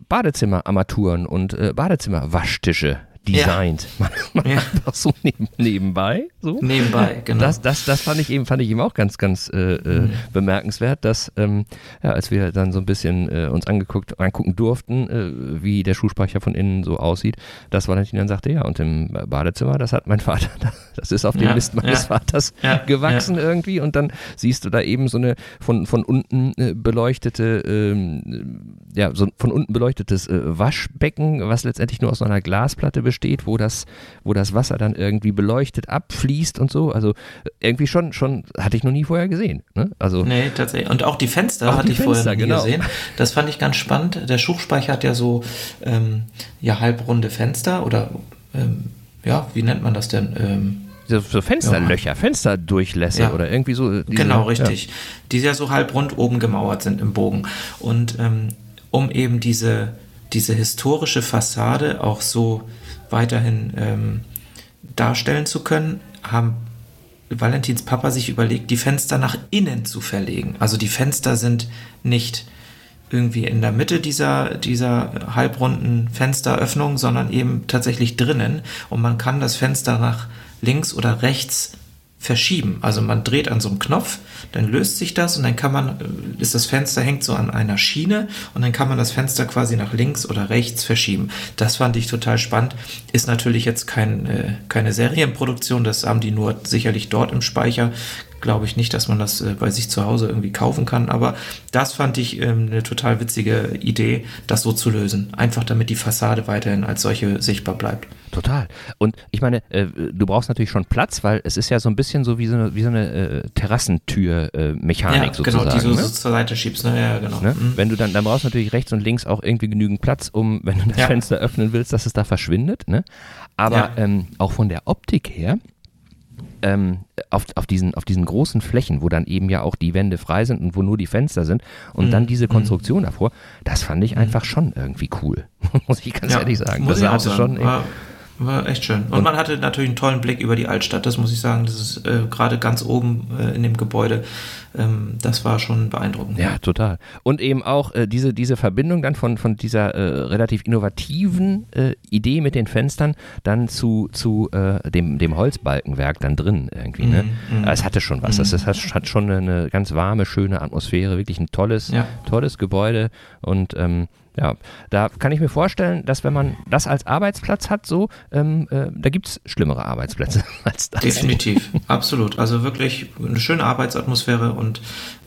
Badezimmerarmaturen und äh, Badezimmerwaschtische designt. Ja. Man, man ja. einfach so neben, nebenbei. So. Nebenbei, genau. Das, das, das fand ich eben, fand ich eben auch ganz, ganz äh, mhm. bemerkenswert, dass ähm, ja, als wir dann so ein bisschen äh, uns angeguckt, angucken durften, äh, wie der Schuhspeicher von innen so aussieht, dass Valentin dann sagte, ja, und im Badezimmer, das hat mein Vater, das ist auf dem ja. Mist meines ja. Vaters ja. gewachsen ja. irgendwie, und dann siehst du da eben so eine von, von unten äh, beleuchtete, äh, ja, so von unten beleuchtetes äh, Waschbecken, was letztendlich nur aus so einer Glasplatte besteht, Eckernförde steht, wo das, wo das Wasser dann irgendwie beleuchtet abfließt und so. Also irgendwie schon, schon hatte ich noch nie vorher gesehen. Ne? Also nee, tatsächlich. Und auch die Fenster auch hatte die ich Fenster, vorher nie genau. gesehen. Das fand ich ganz spannend. Der Schuhspeicher hat ja so ähm, ja, halbrunde Fenster oder ähm, ja, wie nennt man das denn? Ähm, So Fensterlöcher, ja. Fensterdurchlässe ja. oder irgendwie so. Diese, genau, richtig. Ja. Die ja so halbrund oben gemauert sind im Bogen. Und ähm, um eben diese, diese historische Fassade auch so weiterhin ähm, darstellen zu können, haben Valentins Papa sich überlegt, die Fenster nach innen zu verlegen. Also die Fenster sind nicht irgendwie in der Mitte dieser, dieser halbrunden Fensteröffnung, sondern eben tatsächlich drinnen. Und man kann das Fenster nach links oder rechts verschieben. Also man dreht an so einem Knopf, dann löst sich das und dann kann man, ist das Fenster hängt so an einer Schiene und dann kann man das Fenster quasi nach links oder rechts verschieben. Das fand ich total spannend. Ist natürlich jetzt kein, äh, keine Serienproduktion, das haben die nur sicherlich dort im Speicher. Glaube ich nicht, dass man das äh, bei sich zu Hause irgendwie kaufen kann, aber das fand ich äh, eine total witzige Idee, das so zu lösen. Einfach damit die Fassade weiterhin als solche sichtbar bleibt. Total. Und ich meine, äh, du brauchst natürlich schon Platz, weil es ist ja so ein bisschen so wie so eine, wie so eine äh, Terrassentür-Mechanik äh, ja, sozusagen. Genau, die du ne? so zur Seite schiebst. Ne? Ja, genau. Ne? Mhm. Wenn du dann, dann brauchst du natürlich rechts und links auch irgendwie genügend Platz, um, wenn du das ja. Fenster öffnen willst, dass es da verschwindet. Ne? Aber ja. ähm, auch von der Optik her, ähm, auf, auf, diesen, auf diesen großen Flächen, wo dann eben ja auch die Wände frei sind und wo nur die Fenster sind und mhm. dann diese Konstruktion mhm. davor, das fand ich einfach mhm. schon irgendwie cool. muss ich ganz ja, ehrlich sagen. Das hatte schon war, war echt schön. Und, und man hatte natürlich einen tollen Blick über die Altstadt, das muss ich sagen. Das ist äh, gerade ganz oben äh, in dem Gebäude. Ähm, das war schon beeindruckend. Ja, total. Und eben auch äh, diese, diese Verbindung dann von, von dieser äh, relativ innovativen äh, Idee mit den Fenstern dann zu, zu äh, dem, dem Holzbalkenwerk dann drin irgendwie. Ne? Mm, mm. Es hatte schon was. Mm. Es hat, hat schon eine ganz warme, schöne Atmosphäre. Wirklich ein tolles, ja. tolles Gebäude. Und ähm, ja, da kann ich mir vorstellen, dass wenn man das als Arbeitsplatz hat, so, ähm, äh, da gibt es schlimmere Arbeitsplätze als das. Definitiv, absolut. Also wirklich eine schöne Arbeitsatmosphäre und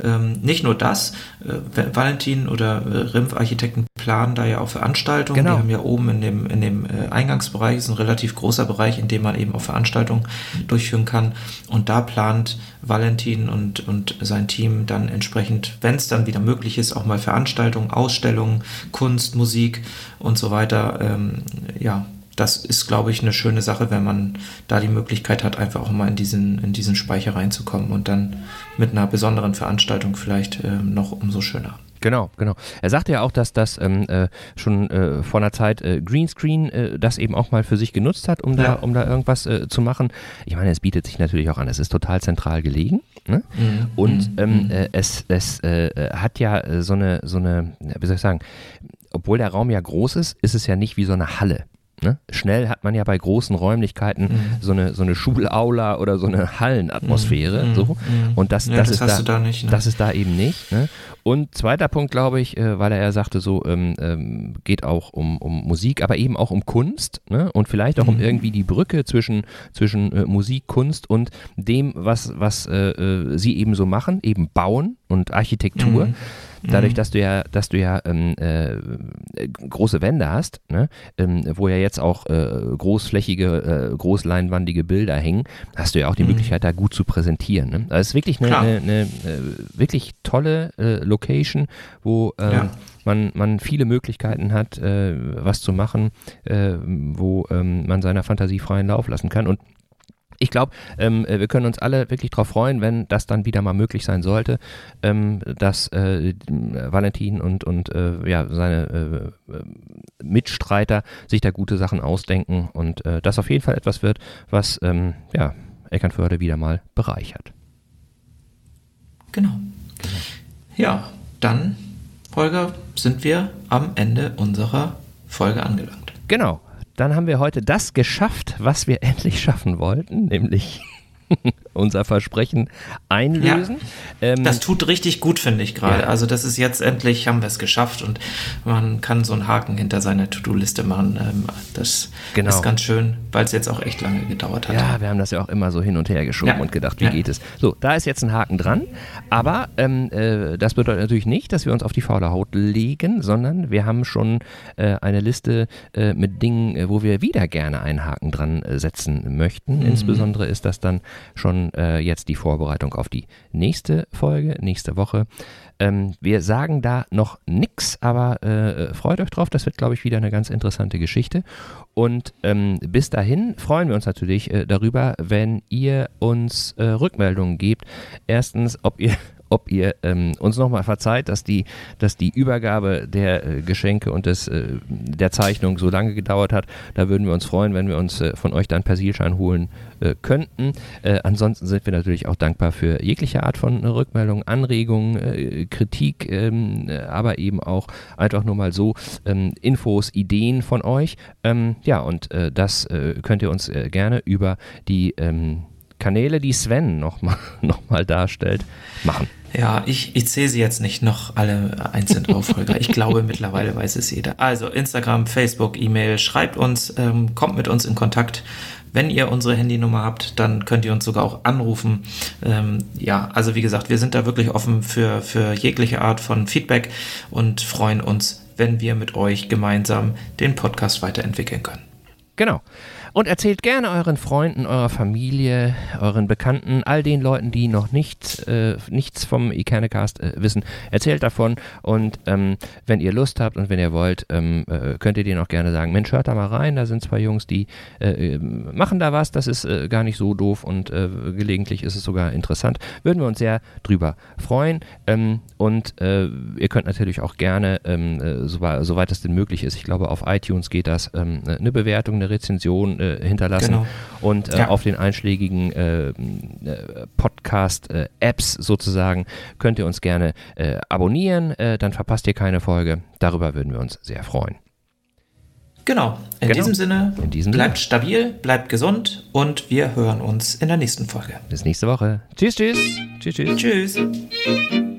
ähm, nicht nur das, äh, Valentin oder äh, Rimpf Architekten planen da ja auch Veranstaltungen. Genau. Die haben ja oben in dem, in dem äh, Eingangsbereich, ist ein relativ großer Bereich, in dem man eben auch Veranstaltungen durchführen kann. Und da plant Valentin und, und sein Team dann entsprechend, wenn es dann wieder möglich ist, auch mal Veranstaltungen, Ausstellungen, Kunst, Musik und so weiter. Ähm, ja, das ist, glaube ich, eine schöne Sache, wenn man da die Möglichkeit hat, einfach auch mal in diesen, in diesen Speicher reinzukommen und dann mit einer besonderen Veranstaltung vielleicht ähm, noch umso schöner. Genau, genau. Er sagte ja auch, dass das ähm, äh, schon äh, vor einer Zeit äh, Greenscreen äh, das eben auch mal für sich genutzt hat, um da, ja. um da irgendwas äh, zu machen. Ich meine, es bietet sich natürlich auch an. Es ist total zentral gelegen. Ne? Mhm. Und ähm, äh, es, es äh, hat ja äh, so eine, so eine, wie soll ich sagen, obwohl der Raum ja groß ist, ist es ja nicht wie so eine Halle. Ne? Schnell hat man ja bei großen Räumlichkeiten mhm. so eine so eine Schulaula oder so eine Hallenatmosphäre. Mhm. So. Und das, ja, das, das, ist hast da, du da nicht, ne? das ist da eben nicht. Ne? Und zweiter Punkt, glaube ich, äh, weil er ja sagte, so ähm, ähm, geht auch um, um Musik, aber eben auch um Kunst, ne? Und vielleicht auch mhm. um irgendwie die Brücke zwischen, zwischen äh, Musik, Kunst und dem, was, was äh, äh, sie eben so machen, eben bauen und Architektur. Mhm. Dadurch, dass du ja, dass du ja ähm, äh, große Wände hast, ne? ähm, wo ja jetzt auch äh, großflächige, äh, großleinwandige Bilder hängen, hast du ja auch die mhm. Möglichkeit, da gut zu präsentieren. Ne? Das ist wirklich eine, eine, eine äh, wirklich tolle äh, Location, wo ähm, ja. man, man viele Möglichkeiten hat, äh, was zu machen, äh, wo ähm, man seiner Fantasie freien Lauf lassen kann. Und ich glaube, ähm, wir können uns alle wirklich darauf freuen, wenn das dann wieder mal möglich sein sollte, ähm, dass äh, Valentin und, und äh, ja, seine äh, Mitstreiter sich da gute Sachen ausdenken und äh, das auf jeden Fall etwas wird, was ähm, ja, Eckernförde wieder mal bereichert. Genau. Ja, dann, Holger, sind wir am Ende unserer Folge angelangt. Genau. Dann haben wir heute das geschafft, was wir endlich schaffen wollten, nämlich unser Versprechen einlösen. Ja, ähm, das tut richtig gut, finde ich gerade. Ja. Also das ist jetzt endlich, haben wir es geschafft und man kann so einen Haken hinter seiner To-Do-Liste machen. Ähm, das genau. ist ganz schön, weil es jetzt auch echt lange gedauert hat. Ja, wir haben das ja auch immer so hin und her geschoben ja. und gedacht, wie ja. geht es? So, da ist jetzt ein Haken dran, aber ähm, äh, das bedeutet natürlich nicht, dass wir uns auf die faule Haut legen, sondern wir haben schon äh, eine Liste äh, mit Dingen, äh, wo wir wieder gerne einen Haken dran äh, setzen möchten. Mhm. Insbesondere ist das dann schon äh, jetzt die Vorbereitung auf die nächste Folge, nächste Woche. Ähm, wir sagen da noch nichts, aber äh, freut euch drauf, das wird, glaube ich, wieder eine ganz interessante Geschichte. Und ähm, bis dahin freuen wir uns natürlich äh, darüber, wenn ihr uns äh, Rückmeldungen gebt. Erstens, ob ihr... ob ihr ähm, uns nochmal verzeiht, dass die, dass die Übergabe der äh, Geschenke und des, äh, der Zeichnung so lange gedauert hat. Da würden wir uns freuen, wenn wir uns äh, von euch dann per Seelschein holen äh, könnten. Äh, ansonsten sind wir natürlich auch dankbar für jegliche Art von äh, Rückmeldungen, Anregungen, äh, Kritik, ähm, äh, aber eben auch einfach nur mal so ähm, Infos, Ideen von euch. Ähm, ja, und äh, das äh, könnt ihr uns äh, gerne über die ähm, Kanäle, die Sven nochmal noch mal darstellt, machen. Ja, ich, ich zähle sie jetzt nicht noch alle einzeln auf, Holger. Ich glaube, mittlerweile weiß es jeder. Also Instagram, Facebook, E-Mail, schreibt uns, ähm, kommt mit uns in Kontakt. Wenn ihr unsere Handynummer habt, dann könnt ihr uns sogar auch anrufen. Ähm, ja, also wie gesagt, wir sind da wirklich offen für, für jegliche Art von Feedback und freuen uns, wenn wir mit euch gemeinsam den Podcast weiterentwickeln können. Genau. Und erzählt gerne euren Freunden, eurer Familie, euren Bekannten, all den Leuten, die noch nicht, äh, nichts vom EkerneCast äh, wissen. Erzählt davon und ähm, wenn ihr Lust habt und wenn ihr wollt, ähm, äh, könnt ihr denen auch gerne sagen, Mensch, hört da mal rein, da sind zwei Jungs, die äh, machen da was, das ist äh, gar nicht so doof und äh, gelegentlich ist es sogar interessant. Würden wir uns sehr drüber freuen ähm, und äh, ihr könnt natürlich auch gerne, ähm, äh, soweit es denn möglich ist, ich glaube auf iTunes geht das, ähm, eine Bewertung, eine Rezension, hinterlassen genau. und äh, ja. auf den einschlägigen äh, Podcast-Apps äh, sozusagen könnt ihr uns gerne äh, abonnieren, äh, dann verpasst ihr keine Folge. Darüber würden wir uns sehr freuen. Genau, in genau. diesem Sinne, in diesem bleibt Sinne. Stabil, bleibt gesund und wir hören uns in der nächsten Folge. Bis nächste Woche. Tschüss, tschüss. Tschüss, tschüss. Tschüss.